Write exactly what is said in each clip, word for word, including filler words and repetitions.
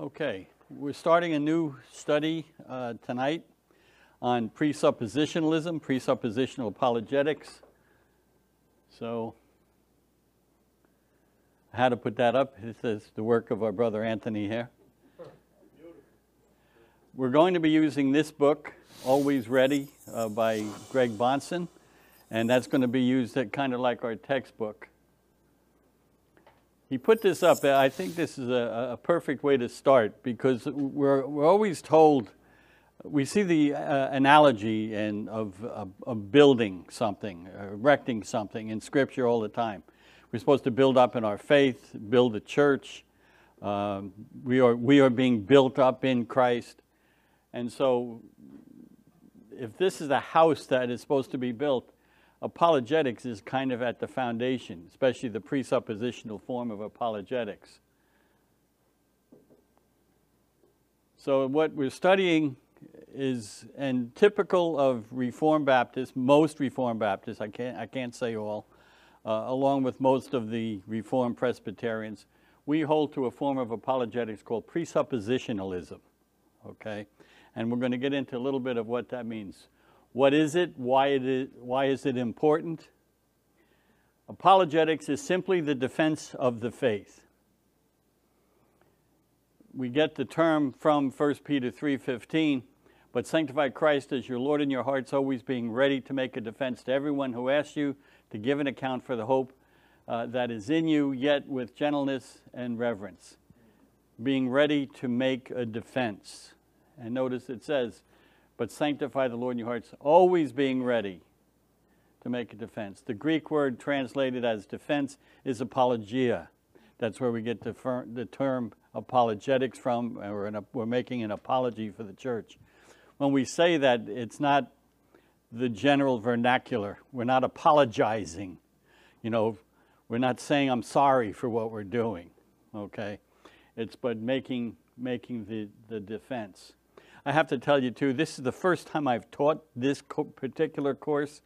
Okay, we're starting a new study uh, tonight on presuppositionalism, presuppositional apologetics. So, how to put that up? This is the work of our brother Anthony here. We're going to be using this book, Always Ready, uh, by Greg Bahnsen, and that's going to be used kind of like our textbook. He put this up. I think this is a, a perfect way to start because we're, we're always told, we see the uh, analogy and of, of, of building something, erecting something in Scripture all the time. We're supposed to build up in our faith, build a church. Um, we are, we are being built up in Christ. And so if this is a house that is supposed to be built, apologetics is kind of at the foundation, especially the presuppositional form of apologetics. So what we're studying is, and typical of Reformed Baptists, most Reformed Baptists, I can't, I can't say all, uh, along with most of the Reformed Presbyterians, we hold to a form of apologetics called presuppositionalism, okay? And we're going to get into a little bit of what that means. What is it? Why it is, why is it important? Apologetics is simply the defense of the faith. We get the term from First Peter three fifteen, but sanctify Christ as your Lord in your hearts, always being ready to make a defense to everyone who asks you to give an account for the hope uh, that is in you, yet with gentleness and reverence. Being ready to make a defense. And notice it says, but sanctify the Lord in your hearts, always being ready to make a defense. The Greek word translated as defense is apologia. That's where we get the term apologetics from. We're, a, we're making an apology for the church. When we say that, it's not the general vernacular. We're not apologizing. You know, we're not saying I'm sorry for what we're doing, okay? It's but making, making the, the defense. I have to tell you, too, this is the first time I've taught this co- particular course.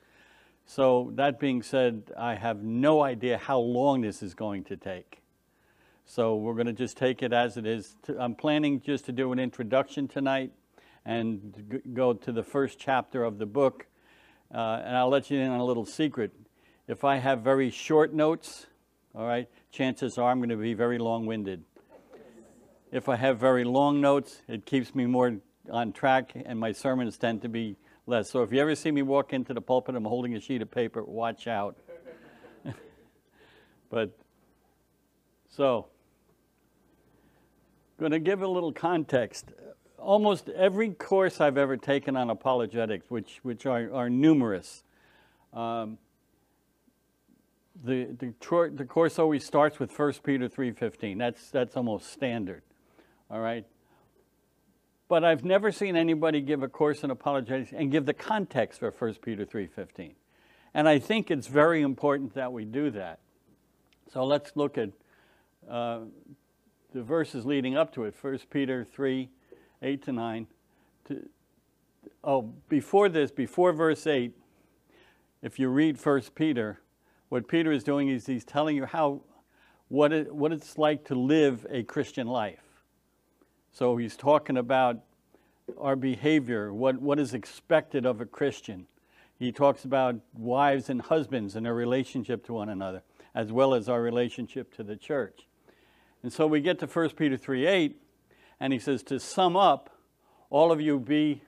So that being said, I have no idea how long this is going to take. So we're going to just take it as it is. I'm planning just to do an introduction tonight and go to the first chapter of the book. Uh, and I'll let you in on a little secret. If I have very short notes, all right, chances are I'm going to be very long-winded. If I have very long notes, it keeps me more on track, and my sermons tend to be less. So if you ever see me walk into the pulpit, I'm holding a sheet of paper, watch out. But, so, I'm going to give a little context. Almost every course I've ever taken on apologetics, which, which are, are numerous, um, the, the, the course always starts with First Peter three fifteen. That's, that's almost standard, all right? But I've never seen anybody give a course in apologetics and give the context for First Peter three fifteen. And I think it's very important that we do that. So let's look at uh, the verses leading up to it. First Peter three, eight to nine. To, oh, before this, before verse eight, if you read First Peter, what Peter is doing is he's telling you how, what it, what it's like to live a Christian life. So he's talking about our behavior, what, what is expected of a Christian. He talks about wives and husbands and their relationship to one another, as well as our relationship to the church. And so we get to First Peter three eight, and he says, to sum up, all of you be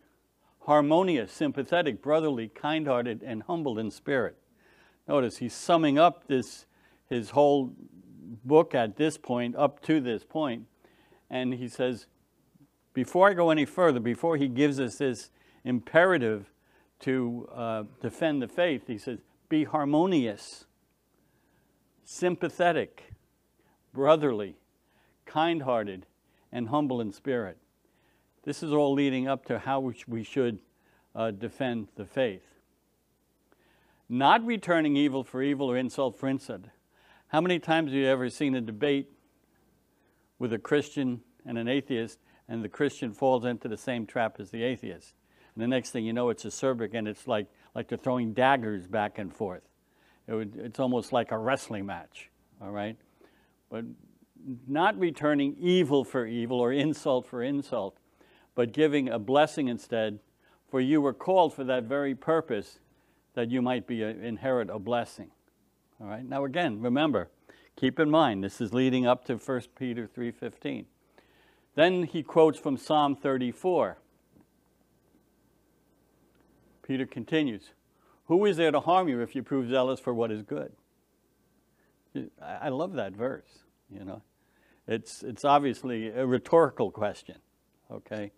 harmonious, sympathetic, brotherly, kind-hearted, and humble in spirit. Notice he's summing up this, his whole book at this point, up to this point, and he says, before I go any further, before he gives us this imperative to uh, defend the faith, he says, be harmonious, sympathetic, brotherly, kind-hearted, and humble in spirit. This is all leading up to how we should uh, defend the faith. Not returning evil for evil or insult for insult. How many times have you ever seen a debate with a Christian and an atheist, and the Christian falls into the same trap as the atheist? And the next thing you know, it's acerbic, and it's like, like they're throwing daggers back and forth. It would, it's almost like a wrestling match, all right? But not returning evil for evil or insult for insult, but giving a blessing instead, for you were called for that very purpose, that you might be a, inherit a blessing. All right, now again, remember, keep in mind, this is leading up to First Peter three fifteen. Then he quotes from Psalm thirty-four. Peter continues, who is there to harm you if you prove zealous for what is good? I love that verse, you know. It's, it's obviously a rhetorical question, okay?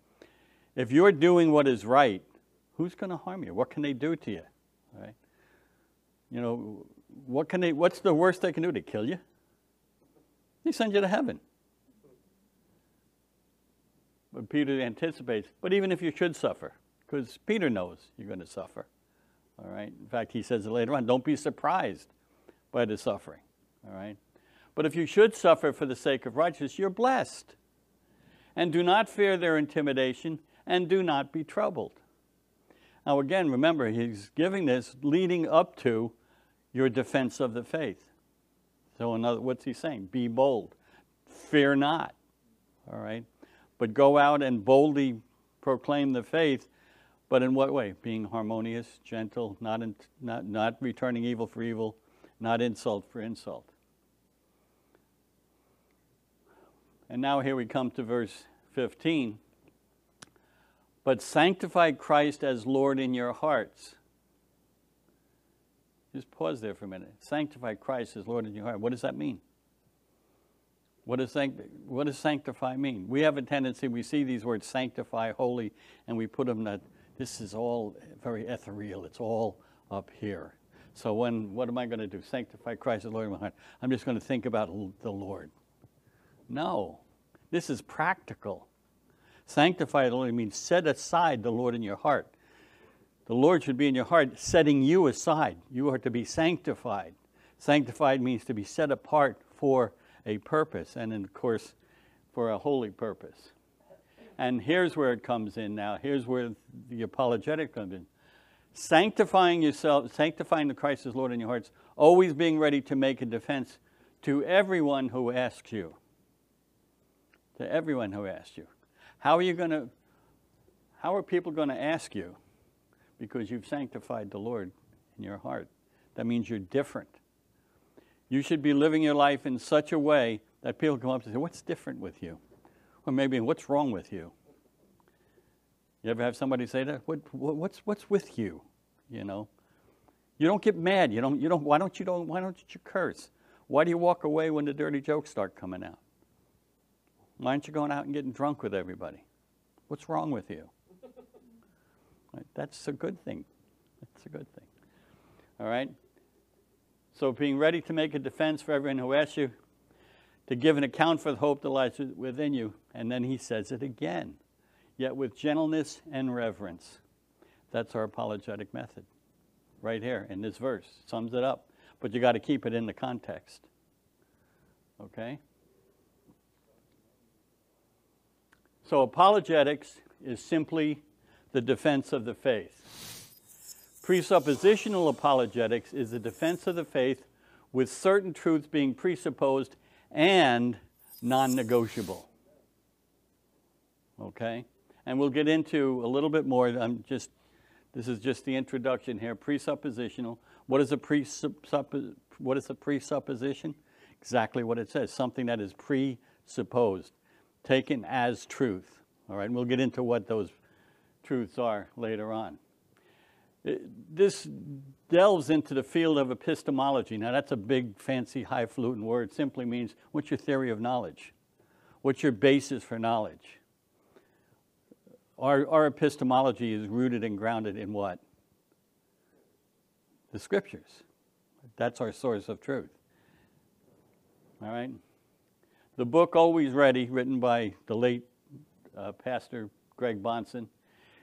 If you're doing what is right, who's going to harm you? What can they do to you? All right? You know, what can they, what's the worst they can do? They kill you? They send you to heaven. But Peter anticipates, but even if you should suffer, because Peter knows you're going to suffer. All right? In fact, he says it later on, don't be surprised by the suffering. All right? But if you should suffer for the sake of righteousness, you're blessed. And do not fear their intimidation, and do not be troubled. Now again, remember, he's giving this leading up to your defense of the faith. So another, what's he saying? Be bold. Fear not. All right? But go out and boldly proclaim the faith, but in what way? Being harmonious, gentle, not, in, not, not returning evil for evil, not insult for insult. And now here we come to verse fifteen. But sanctify Christ as Lord in your hearts. Just pause there for a minute. Sanctify Christ as Lord in your heart. What does that mean? What does, what does sanctify mean? We have a tendency, we see these words sanctify, holy, and we put them that this is all very ethereal. It's all up here. So when, what am I going to do? Sanctify Christ as Lord in my heart. I'm just going to think about the Lord. No, this is practical. Sanctify the Lord means set aside the Lord in your heart. The Lord should be in your heart, setting you aside. You are to be sanctified. Sanctified means to be set apart for a purpose, and of course, for a holy purpose. And here's where it comes in now. Here's where the apologetic comes in. Sanctifying yourself, sanctifying the Christ as Lord in your hearts, always being ready to make a defense to everyone who asks you. To everyone who asks you. How are you going to, how are people going to ask you? Because you've sanctified the Lord in your heart. That means you're different. You should be living your life in such a way that people come up and say, what's different with you? Or maybe, what's wrong with you? You ever have somebody say that? What, what, what's, what's with you? You know, you don't get mad. You don't, you don't, why don't you don't, why don't you curse? Why do you walk away when the dirty jokes start coming out? Why aren't you going out and getting drunk with everybody? What's wrong with you? Right, that's a good thing. That's a good thing. All right. So being ready to make a defense for everyone who asks you, to give an account for the hope that lies within you. And then he says it again, yet with gentleness and reverence. That's our apologetic method right here in this verse. Sums it up. But you got to keep it in the context. Okay? So apologetics is simply the defense of the faith. Presuppositional apologetics is the defense of the faith with certain truths being presupposed and non-negotiable. Okay? And we'll get into a little bit more. I'm just, this is just the introduction here. Presuppositional. What is a presupp what is a presupposition? Exactly what it says. Something that is presupposed, taken as truth. All right, and we'll get into what those truths are later on. This delves into the field of epistemology. Now, that's a big, fancy, highfalutin word. It simply means, what's your theory of knowledge? What's your basis for knowledge? Our, our epistemology is rooted and grounded in what? The Scriptures. That's our source of truth. All right? The book, Always Ready, written by the late uh, Pastor Greg Bahnsen,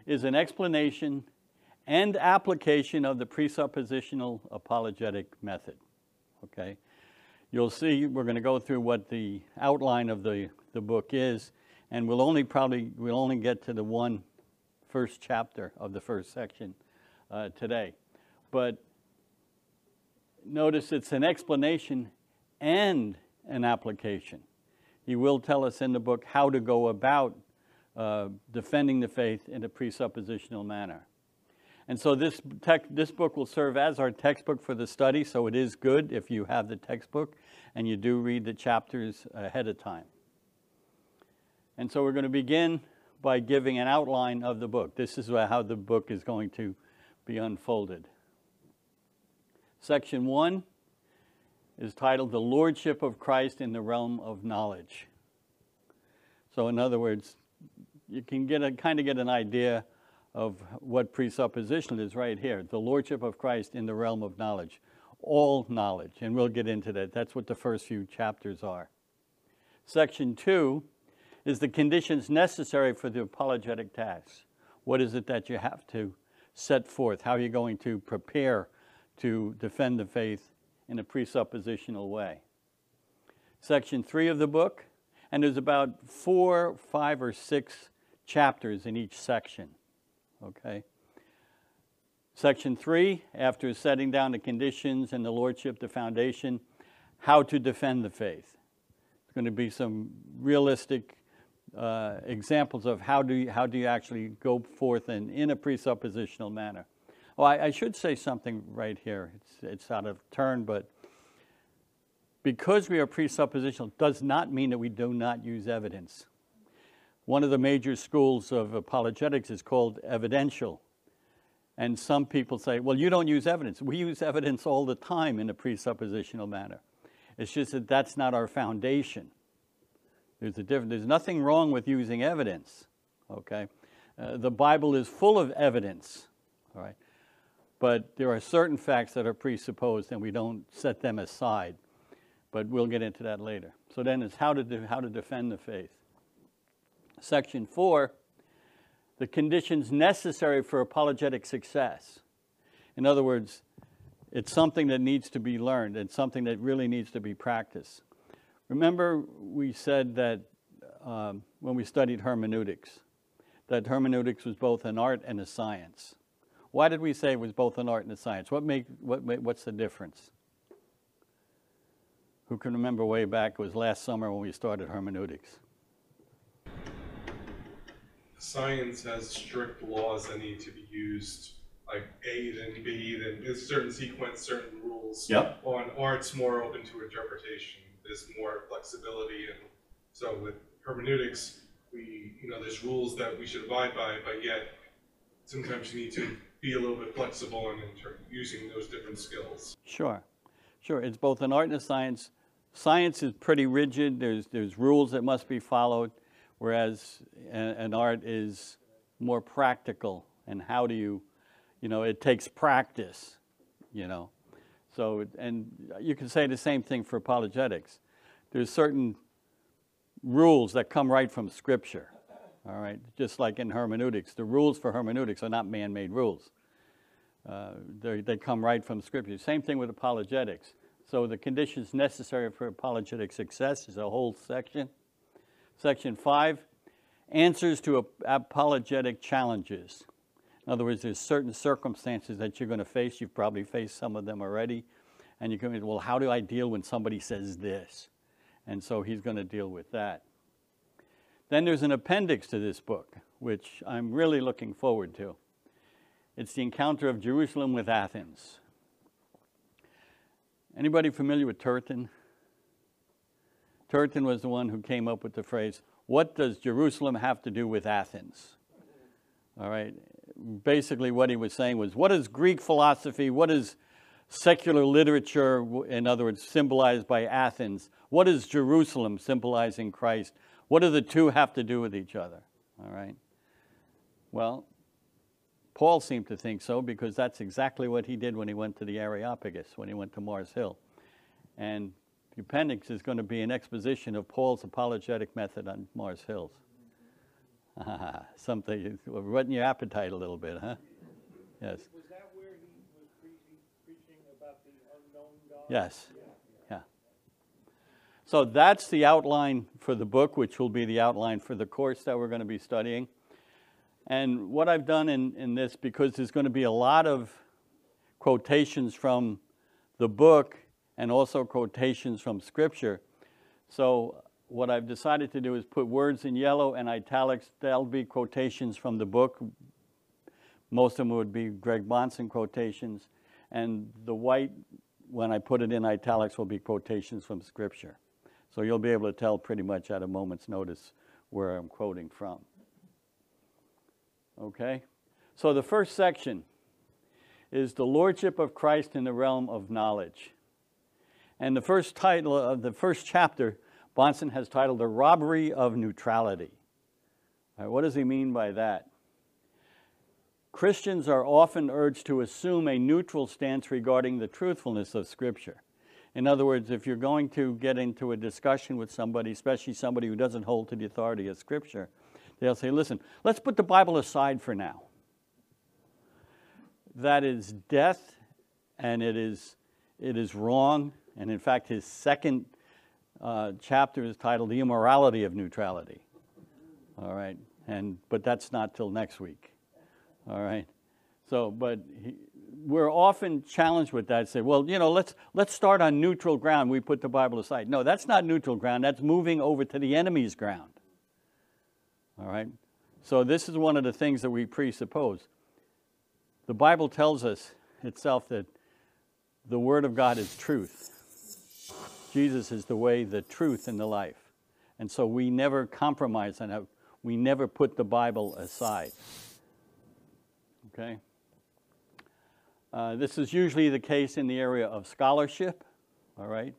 is an explanation and application of the presuppositional apologetic method, okay? You'll see we're going to go through what the outline of the, the book is, and we'll only probably, we'll only get to the one first chapter of the first section uh, today. But notice it's an explanation and an application. He will tell us in the book how to go about Uh, defending the faith in a presuppositional manner. And so this, tech, this book will serve as our textbook for the study, so it is good if you have the textbook and you do read the chapters ahead of time. And so we're going to begin by giving an outline of the book. This is how the book is going to be unfolded. Section one is titled The Lordship of Christ in the Realm of Knowledge. So in other words, you can get a, kind of get an idea of what presupposition is right here. The Lordship of Christ in the realm of knowledge. All knowledge. And we'll get into that. That's what the first few chapters are. Section two is the conditions necessary for the apologetic task. What is it that you have to set forth? How are you going to prepare to defend the faith in a presuppositional way? Section three of the book. And there's about four, five, or six chapters in each section, okay? Section three, after setting down the conditions and the lordship, the foundation, how to defend the faith. There's going to be some realistic uh, examples of how do, you, how do you actually go forth and in a presuppositional manner. Oh, I, I should say something right here. It's, it's out of turn, but because we are presuppositional does not mean that we do not use evidence. One of the major schools of apologetics is called evidential. And some people say, well, you don't use evidence. We use evidence all the time in a presuppositional manner. It's just that that's not our foundation. There's a difference. There's nothing wrong with using evidence, okay? Uh, the Bible is full of evidence, all right? But there are certain facts that are presupposed and we don't set them aside. But we'll get into that later. So then it's how to, do, how to defend the faith. Section four, the conditions necessary for apologetic success. In other words, it's something that needs to be learned. It's something that really needs to be practiced. Remember we said that um, when we studied hermeneutics, that hermeneutics was both an art and a science. Why did we say it was both an art and a science? What make, what, what's the difference? Who can remember way back, it was last summer when we started hermeneutics. Science has strict laws that need to be used, like A, then B, then a certain sequence, certain rules. Yep. On art's more open to interpretation. There's more flexibility, and so with hermeneutics, we, you know, there's rules that we should abide by, but yet sometimes you need to be a little bit flexible in using those different skills. Sure. Sure, it's both an art and a science. Science is pretty rigid. There's, there's rules that must be followed, whereas an art is more practical. And how do you, you know, it takes practice, you know. So, and you can say the same thing for apologetics. There's certain rules that come right from Scripture, all right? Just like in hermeneutics. The rules for hermeneutics are not man-made rules. Uh, they come right from Scripture. Same thing with apologetics. So the conditions necessary for apologetic success is a whole section. Section five, answers to apologetic challenges. In other words, there's certain circumstances that you're going to face. You've probably faced some of them already. And you're going to, well, how do I deal when somebody says this? And so he's going to deal with that. Then there's an appendix to this book, which I'm really looking forward to. It's the encounter of Jerusalem with Athens. Anybody familiar with Tertullian? Tertullian was the one who came up with the phrase, what does Jerusalem have to do with Athens? All right. Basically what he was saying was, what is Greek philosophy, what is secular literature, in other words, symbolized by Athens, what is Jerusalem symbolizing Christ, what do the two have to do with each other? All right. Well, Paul seemed to think so, because that's exactly what he did when he went to the Areopagus, when he went to Mars Hill. And the appendix is going to be an exposition of Paul's apologetic method on Mars Hill. Ah, something, whetting your appetite a little bit, huh? Yes. Was that where he was preaching, preaching about the unknown God? Yes. Yeah. Yeah. So that's the outline for the book, which will be the outline for the course that we're going to be studying. And what I've done in, in this, because there's going to be a lot of quotations from the book and also quotations from Scripture, so what I've decided to do is put words in yellow and italics. There'll be quotations from the book. Most of them would be Greg Bahnsen quotations. And the white, when I put it in italics, will be quotations from Scripture. So you'll be able to tell pretty much at a moment's notice where I'm quoting from. Okay? So the first section is the Lordship of Christ in the realm of knowledge. And the first title of the first chapter Bahnsen has titled The Robbery of Neutrality. All right, what does he mean by that? Christians are often urged to assume a neutral stance regarding the truthfulness of Scripture. In other words, if you're going to get into a discussion with somebody, especially somebody who doesn't hold to the authority of Scripture, they'll say, listen, let's put the Bible aside for now. That is death, and it is, it is wrong, and in fact, his second Uh, chapter is titled The Immorality of Neutrality. All right, and but that's not till next week. All right, so but he, we're often challenged with that. Say, well, you know, let's let's start on neutral ground. We put the Bible aside. No, that's not neutral ground. That's moving over to the enemy's ground. All right, so this is one of the things that we presuppose. The Bible tells us itself that the Word of God is truth. Jesus is the way, the truth, and the life. And so we never compromise on that. We never put the Bible aside. Okay? Uh, this is usually the case in the area of scholarship. All right?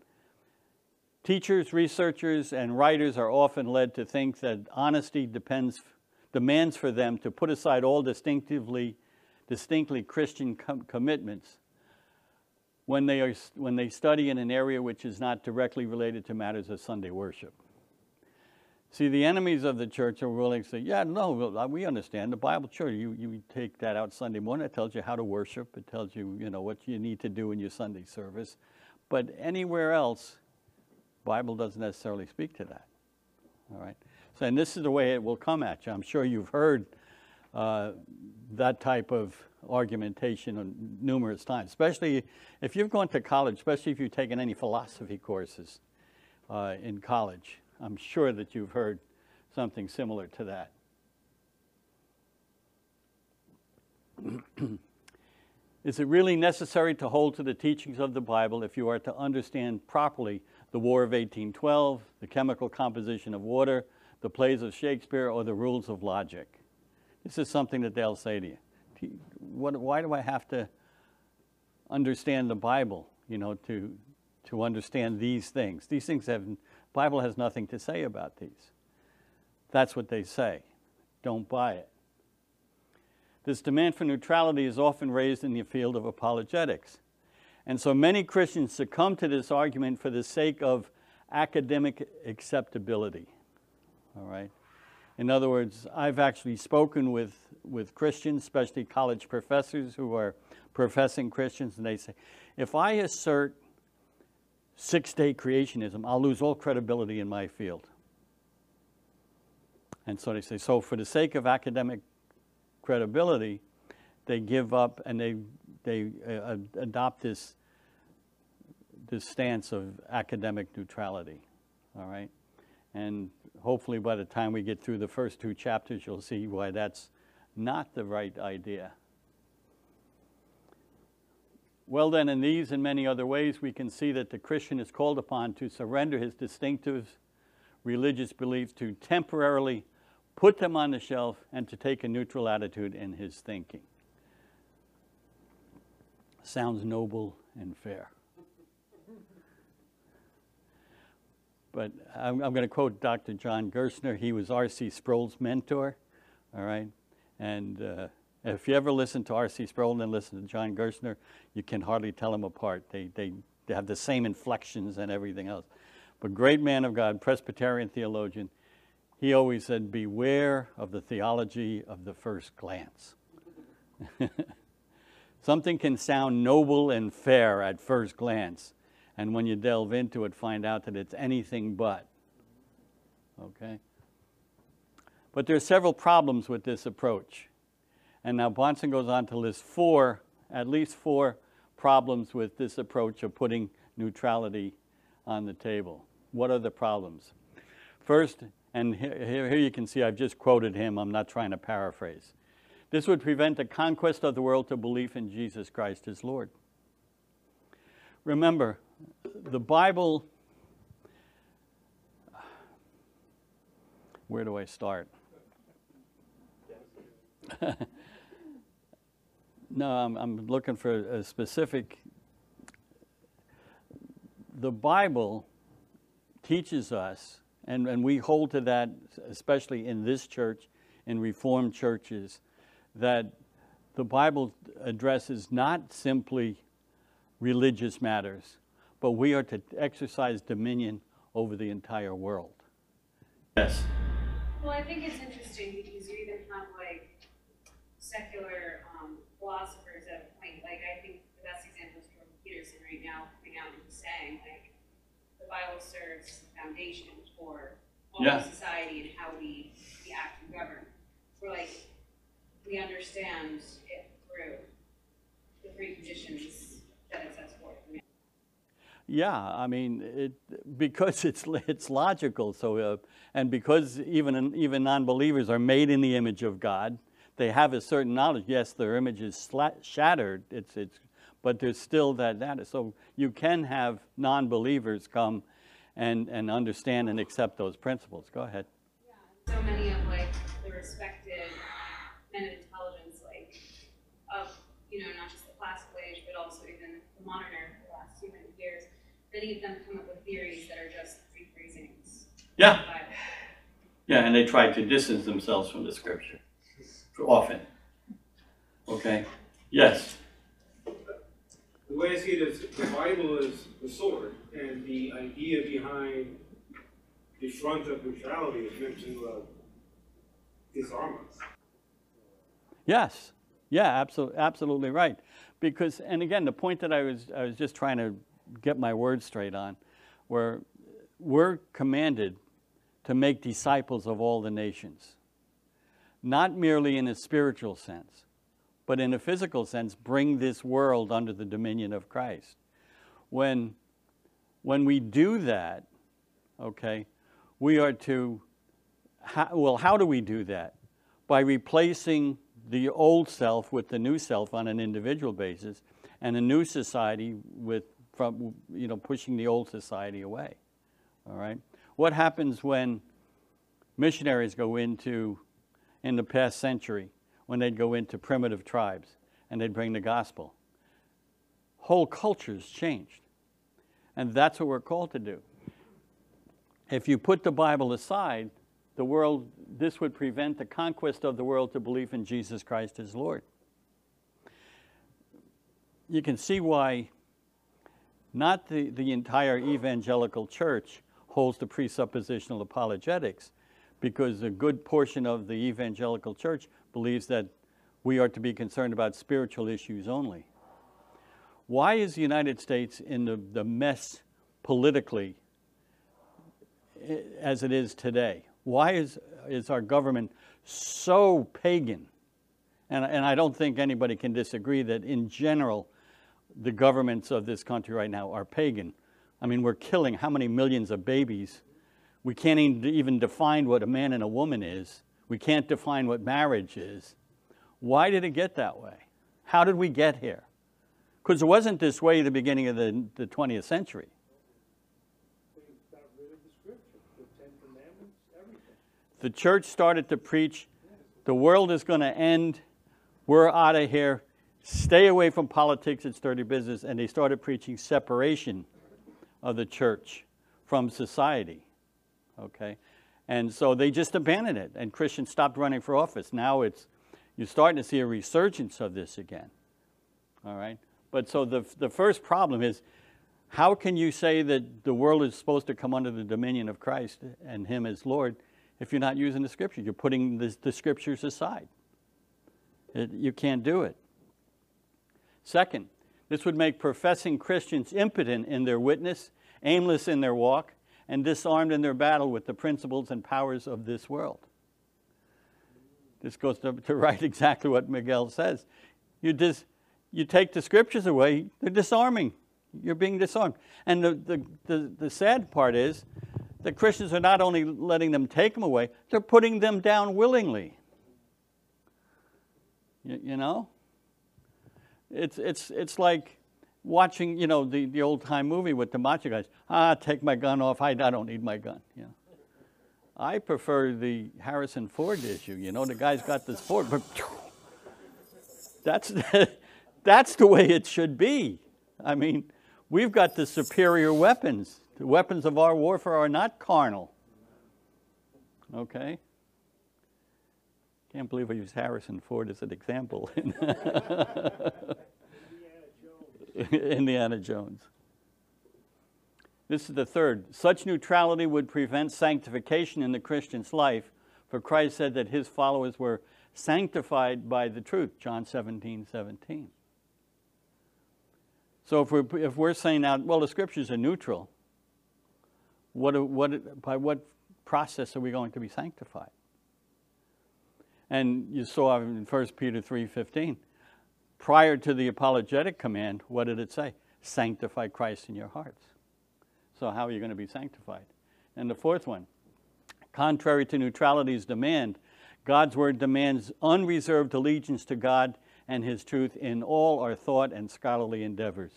Teachers, researchers, and writers are often led to think that honesty depends, demands for them to put aside all distinctively, distinctly Christian com- commitments when they, are, when they study in an area which is not directly related to matters of Sunday worship. See, the enemies of the church are willing to say, yeah, no, we understand the Bible. Sure, you, you take that out Sunday morning. It tells you how to worship. It tells you, you know, what you need to do in your Sunday service. But anywhere else, the Bible doesn't necessarily speak to that. All right? So, and this is the way it will come at you. I'm sure you've heard uh, that type of argumentation numerous times, especially if you've gone to college, especially if you've taken any philosophy courses uh, in college. I'm sure that you've heard something similar to that. Is it really necessary to hold to the teachings of the Bible if you are to understand properly the War of eighteen twelve, the chemical composition of water, the plays of Shakespeare, or the rules of logic? This is something that they'll say to you. What, why do I have to understand the Bible, you know, to, to understand these things? These things have, the Bible has nothing to say about these. That's what they say. Don't buy it. This demand for neutrality is often raised in the field of apologetics. And so many Christians succumb to this argument for the sake of academic acceptability. All right? In other words, I've actually spoken with, with Christians, especially college professors who are professing Christians, and they say, if I assert six-day creationism, I'll lose all credibility in my field. And so they say, so for the sake of academic credibility, they give up and they, they uh, adopt this, this stance of academic neutrality, all right? And hopefully by the time we get through the first two chapters, you'll see why that's not the right idea. Well then, in these and many other ways, we can see that the Christian is called upon to surrender his distinctive religious beliefs, to temporarily put them on the shelf, and to take a neutral attitude in his thinking. Sounds noble and fair. But I'm, I'm going to quote Doctor John Gerstner. He was R C Sproul's mentor, all right? And uh, if you ever listen to R C Sproul and listen to John Gerstner, you can hardly tell them apart. They, they, they have the same inflections and everything else. But great man of God, Presbyterian theologian, he always said, beware of the theology of the first glance. Something can sound noble and fair at first glance, and when you delve into it, find out that it's anything but, okay? But there are several problems with this approach. And now Bahnsen goes on to list four, at least four problems with this approach of putting neutrality on the table. What are the problems? First, and here, here you can see I've just quoted him, I'm not trying to paraphrase. This would prevent the conquest of the world to belief in Jesus Christ as Lord. Remember, the Bible, where do I start? No, I'm, I'm looking for a specific. The Bible teaches us, and, and we hold to that, especially in this church, in Reformed churches, that the Bible addresses not simply religious matters, but we are to exercise dominion over the entire world. Yes? Well, I think it's interesting because you even have like secular um, philosophers at a point. Like, I think the best example is Jordan Peterson right now coming out and saying, like, the Bible serves as the foundation for all yeah. of society and how we, we act and govern. We're like, we understand it through the three conditions that it sets forth. Yeah, I mean, it, because it's it's logical. So, uh, and because even even non-believers are made in the image of God, they have a certain knowledge. Yes, their image is slat, shattered. It's it's, but there's still that that. So you can have non-believers come, and and understand and accept those principles. Go ahead. Yeah, so many of like the respected men of intelligence, like of you know not just the classical age, but also even the modern era. Years, many of them come up with theories that are just rephrasings. Yeah. Yeah, and they try to distance themselves from the scripture, often. Okay. Yes? The way I see it is the Bible is the sword, and the idea behind the front of neutrality is meant to uh, disarm us. Yes. Yeah, absolutely, absolutely right. Because, and again, the point that I was, I was just trying to get my words straight on, where we're commanded to make disciples of all the nations, not merely in a spiritual sense, but in a physical sense, bring this world under the dominion of Christ. When, when we do that, okay, we are to, how, well, how do we do that? By replacing the old self with the new self on an individual basis, and a new society with, from, you know, pushing the old society away, all right? What happens when missionaries go into, in the past century, when they'd go into primitive tribes and they'd bring the gospel? Whole cultures changed, and that's what we're called to do. If you put the Bible aside, the world, this would prevent the conquest of the world to belief in Jesus Christ as Lord. You can see why not the, the entire evangelical church holds the presuppositional apologetics, because a good portion of the evangelical church believes that we are to be concerned about spiritual issues only. Why is the United States in the, the mess politically as it is today? Why is, is our government so pagan? And, and I don't think anybody can disagree that in general, the governments of this country right now are pagan. I mean, we're killing how many millions of babies? We can't even define what a man and a woman is. We can't define what marriage is. Why did it get that way? How did we get here? Because it wasn't this way at the beginning of the, the twentieth century. They got rid of the scripture, the Ten Commandments, everything. The church started to preach, the world is going to end, we're out of here, stay away from politics, it's dirty business, and they started preaching separation of the church from society, okay? And so they just abandoned it, and Christians stopped running for office. Now it's, you're starting to see a resurgence of this again, all right? But so the, the first problem is, how can you say that the world is supposed to come under the dominion of Christ and Him as Lord if you're not using the Scripture? You're putting the, the Scriptures aside. It, you can't do it. Second, this would make professing Christians impotent in their witness, aimless in their walk, and disarmed in their battle with the principles and powers of this world. This goes to, to write exactly what Miguel says. You, dis, you take the Scriptures away, they're disarming. You're being disarmed. And the, the, the, the sad part is that Christians are not only letting them take them away, they're putting them down willingly. You, you know? It's, it's, it's like watching, you know, the, the old-time movie with the macho guys. Ah, take my gun off. I, I don't need my gun. You know? I prefer the Harrison Ford issue. You know, the guy's got this Ford. But that's, that's the way it should be. I mean, we've got the superior weapons. The weapons of our warfare are not carnal. Okay? Can't believe I use Harrison Ford as an example. Indiana Jones. This is the third. Such neutrality would prevent sanctification in the Christian's life, for Christ said that His followers were sanctified by the truth, John seventeen seventeen. So if we're, if we're saying now, well, the Scriptures are neutral, what, what, by what process are we going to be sanctified? And you saw in First Peter three fifteen, prior to the apologetic command, what did it say? Sanctify Christ in your hearts. So how are you going to be sanctified? And the fourth one, contrary to neutrality's demand, God's Word demands unreserved allegiance to God and His truth in all our thought and scholarly endeavors.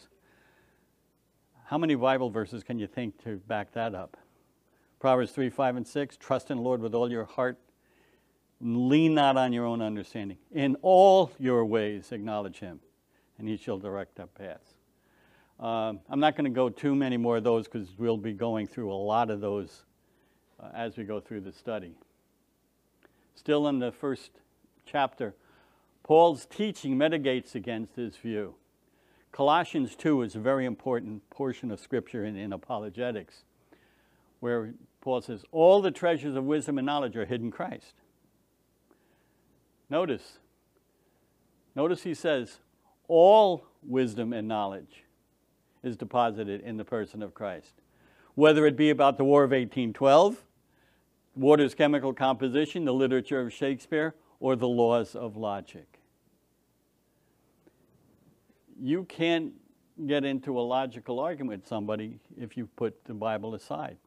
How many Bible verses can you think to back that up? Proverbs three, five, and six, trust in the Lord with all your heart. Lean not on your own understanding. In all your ways acknowledge Him, and He shall direct our paths. Um, I'm not going to go too many more of those because we'll be going through a lot of those uh, as we go through the study. Still in the first chapter, Paul's teaching mitigates against this view. Colossians two is a very important portion of Scripture in, in apologetics, where Paul says, all the treasures of wisdom and knowledge are hid in Christ. Notice, notice he says, all wisdom and knowledge is deposited in the person of Christ. Whether it be about the War of eighteen twelve, water's chemical composition, the literature of Shakespeare, or the laws of logic. You can't get into a logical argument with somebody if you put the Bible aside.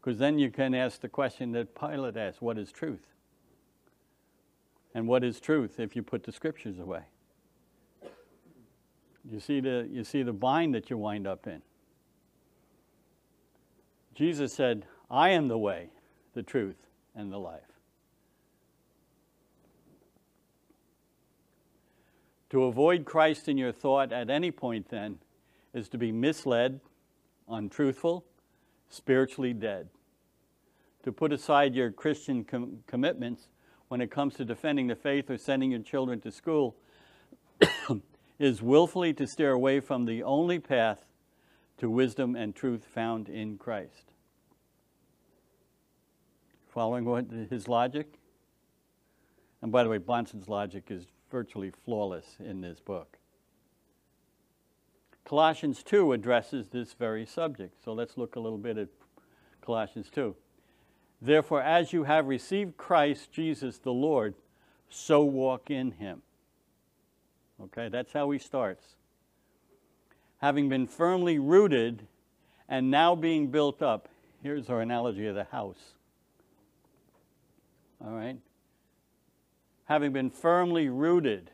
Because then you can ask the question that Pilate asked, what is truth? And what is truth if you put the Scriptures away? You see the, you see the bind that you wind up in. Jesus said, I am the way, the truth, and the life. To avoid Christ in your thought at any point, then, is to be misled, untruthful, spiritually dead. To put aside your Christian com- commitments when it comes to defending the faith or sending your children to school is willfully to steer away from the only path to wisdom and truth found in Christ. Following what his logic? And by the way, Bahnsen's logic is virtually flawless in this book. Colossians two addresses this very subject. So let's look a little bit at Colossians two. Therefore, as you have received Christ Jesus the Lord, so walk in him. Okay, that's how he starts. Having been firmly rooted and now being built up. Here's our analogy of the house. All right. Having been firmly rooted.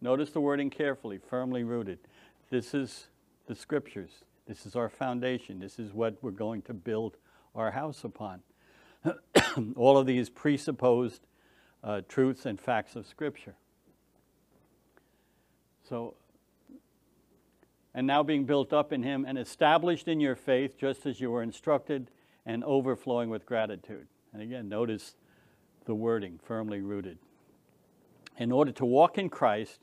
Notice the wording carefully, firmly rooted. This is the scriptures. This is our foundation. This is what we're going to build our house upon. All of these presupposed uh, truths and facts of scripture. So, and now being built up in him and established in your faith, just as you were instructed, and overflowing with gratitude. And again, notice the wording, firmly rooted. In order to walk in Christ,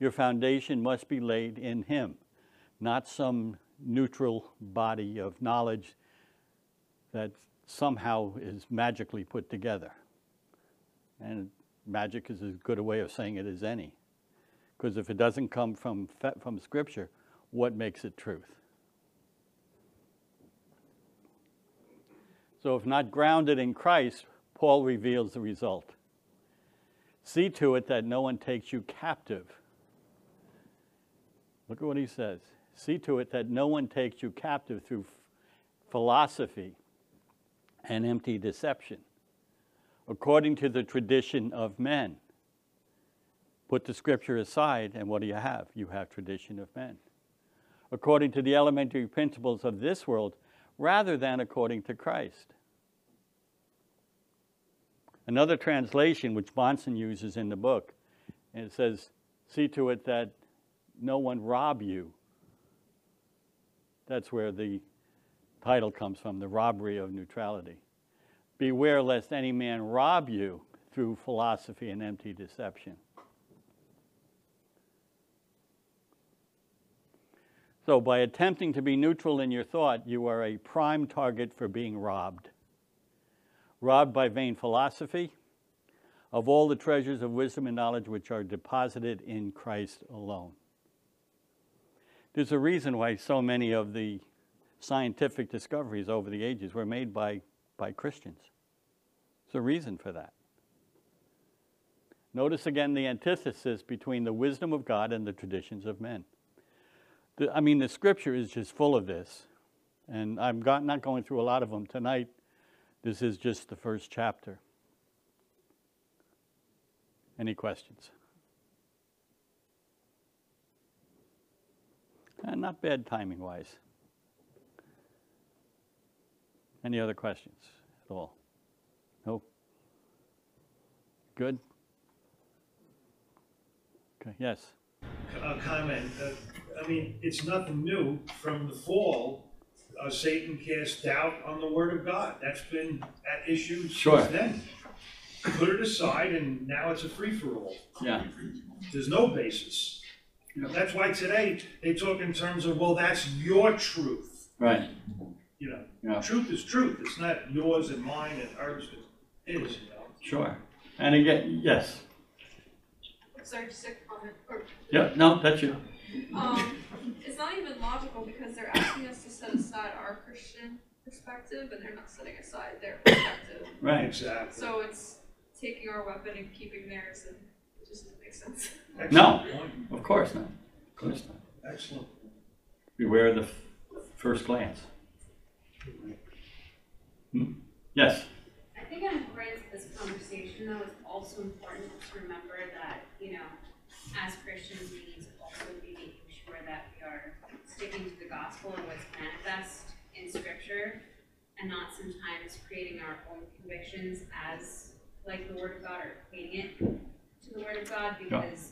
your foundation must be laid in him, not some neutral body of knowledge that somehow is magically put together. And magic is as good a way of saying it as any. Because if it doesn't come from, from Scripture, what makes it truth? So if not grounded in Christ, Paul reveals the result. See to it that no one takes you captive. Look at what he says. See to it that no one takes you captive through philosophy and empty deception, according to the tradition of men. Put the scripture aside, and what do you have? You have tradition of men. According to the elementary principles of this world, rather than according to Christ. Another translation, which Bahnsen uses in the book, and it says, see to it that no one rob you. That's where the title comes from, the robbery of neutrality. Beware lest any man rob you through philosophy and empty deception. So by attempting to be neutral in your thought, you are a prime target for being robbed. Robbed by vain philosophy of all the treasures of wisdom and knowledge which are deposited in Christ alone. There's a reason why so many of the scientific discoveries over the ages were made by, by Christians. There's a reason for that. Notice again the antithesis between the wisdom of God and the traditions of men. The, I mean, the scripture is just full of this. And I'm got, not going through a lot of them tonight. This is just the first chapter. Any questions? Uh, not bad timing-wise. Any other questions at all? No? Good? Okay, yes? A comment. Uh, I mean, it's nothing new. From the fall, uh, Satan cast doubt on the Word of God. That's been at issue sure. since then. Put it aside, and now it's a free-for-all. Yeah. There's no basis. You know, that's why today they talk in terms of, well, that's your truth. Right. You know, yeah. truth is truth. It's not yours and mine and ours. It is, you know. Sure. And again, yes. Sorry, just a comment. Or, yeah, no, that's you. Um, it's not even logical because they're asking us to set aside our Christian perspective, and they're not setting aside their perspective. Right, exactly. So it's taking our weapon and keeping theirs, and it just doesn't make sense. No, of course not. Of course not. Excellent. Beware of the f first glance. Hmm? Yes? I think I'm right that this conversation, though, it's also important to remember that, you know, as Christians, we need to also be making sure that we are sticking to the gospel and what's manifest in Scripture, and not sometimes creating our own convictions as, like, the Word of God, or equating it to the Word of God, because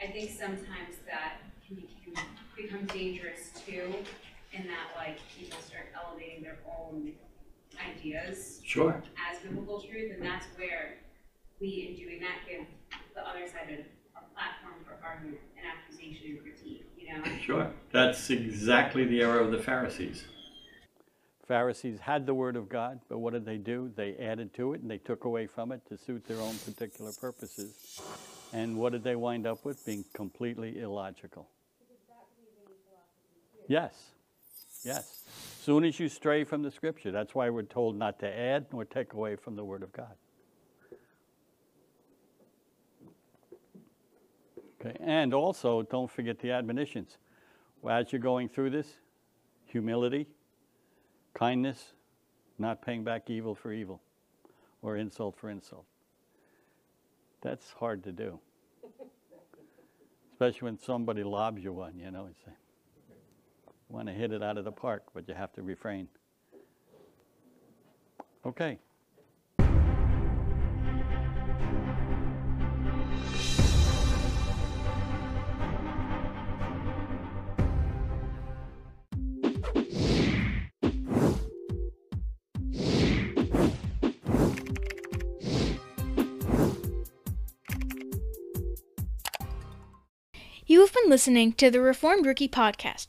yeah. I think sometimes that can, be, can become dangerous, too, in that, like, people start elevating their own ideas sure. as biblical truth, and that's where we, in doing that, give the other side of platform for argument and accusation and critique, you know? Sure. That's exactly the error of the Pharisees. Pharisees had the Word of God, but what did they do? They added to it and they took away from it to suit their own particular purposes. And what did they wind up with? Being completely illogical. Because that believing is logical. Yes, yes. Soon as you stray from the Scripture, that's why we're told not to add nor take away from the Word of God. Okay, and also don't forget the admonitions. Well, as you're going through this, humility, kindness, not paying back evil for evil or insult for insult. That's hard to do. Especially when somebody lobs you one, you know, you say, want to hit it out of the park, but you have to refrain. Okay. You have been listening to the Reformed Rookie Podcast,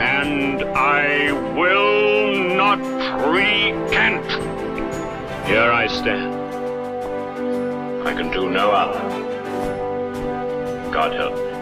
and I will not recant. Here I stand. I can do no other. God help me.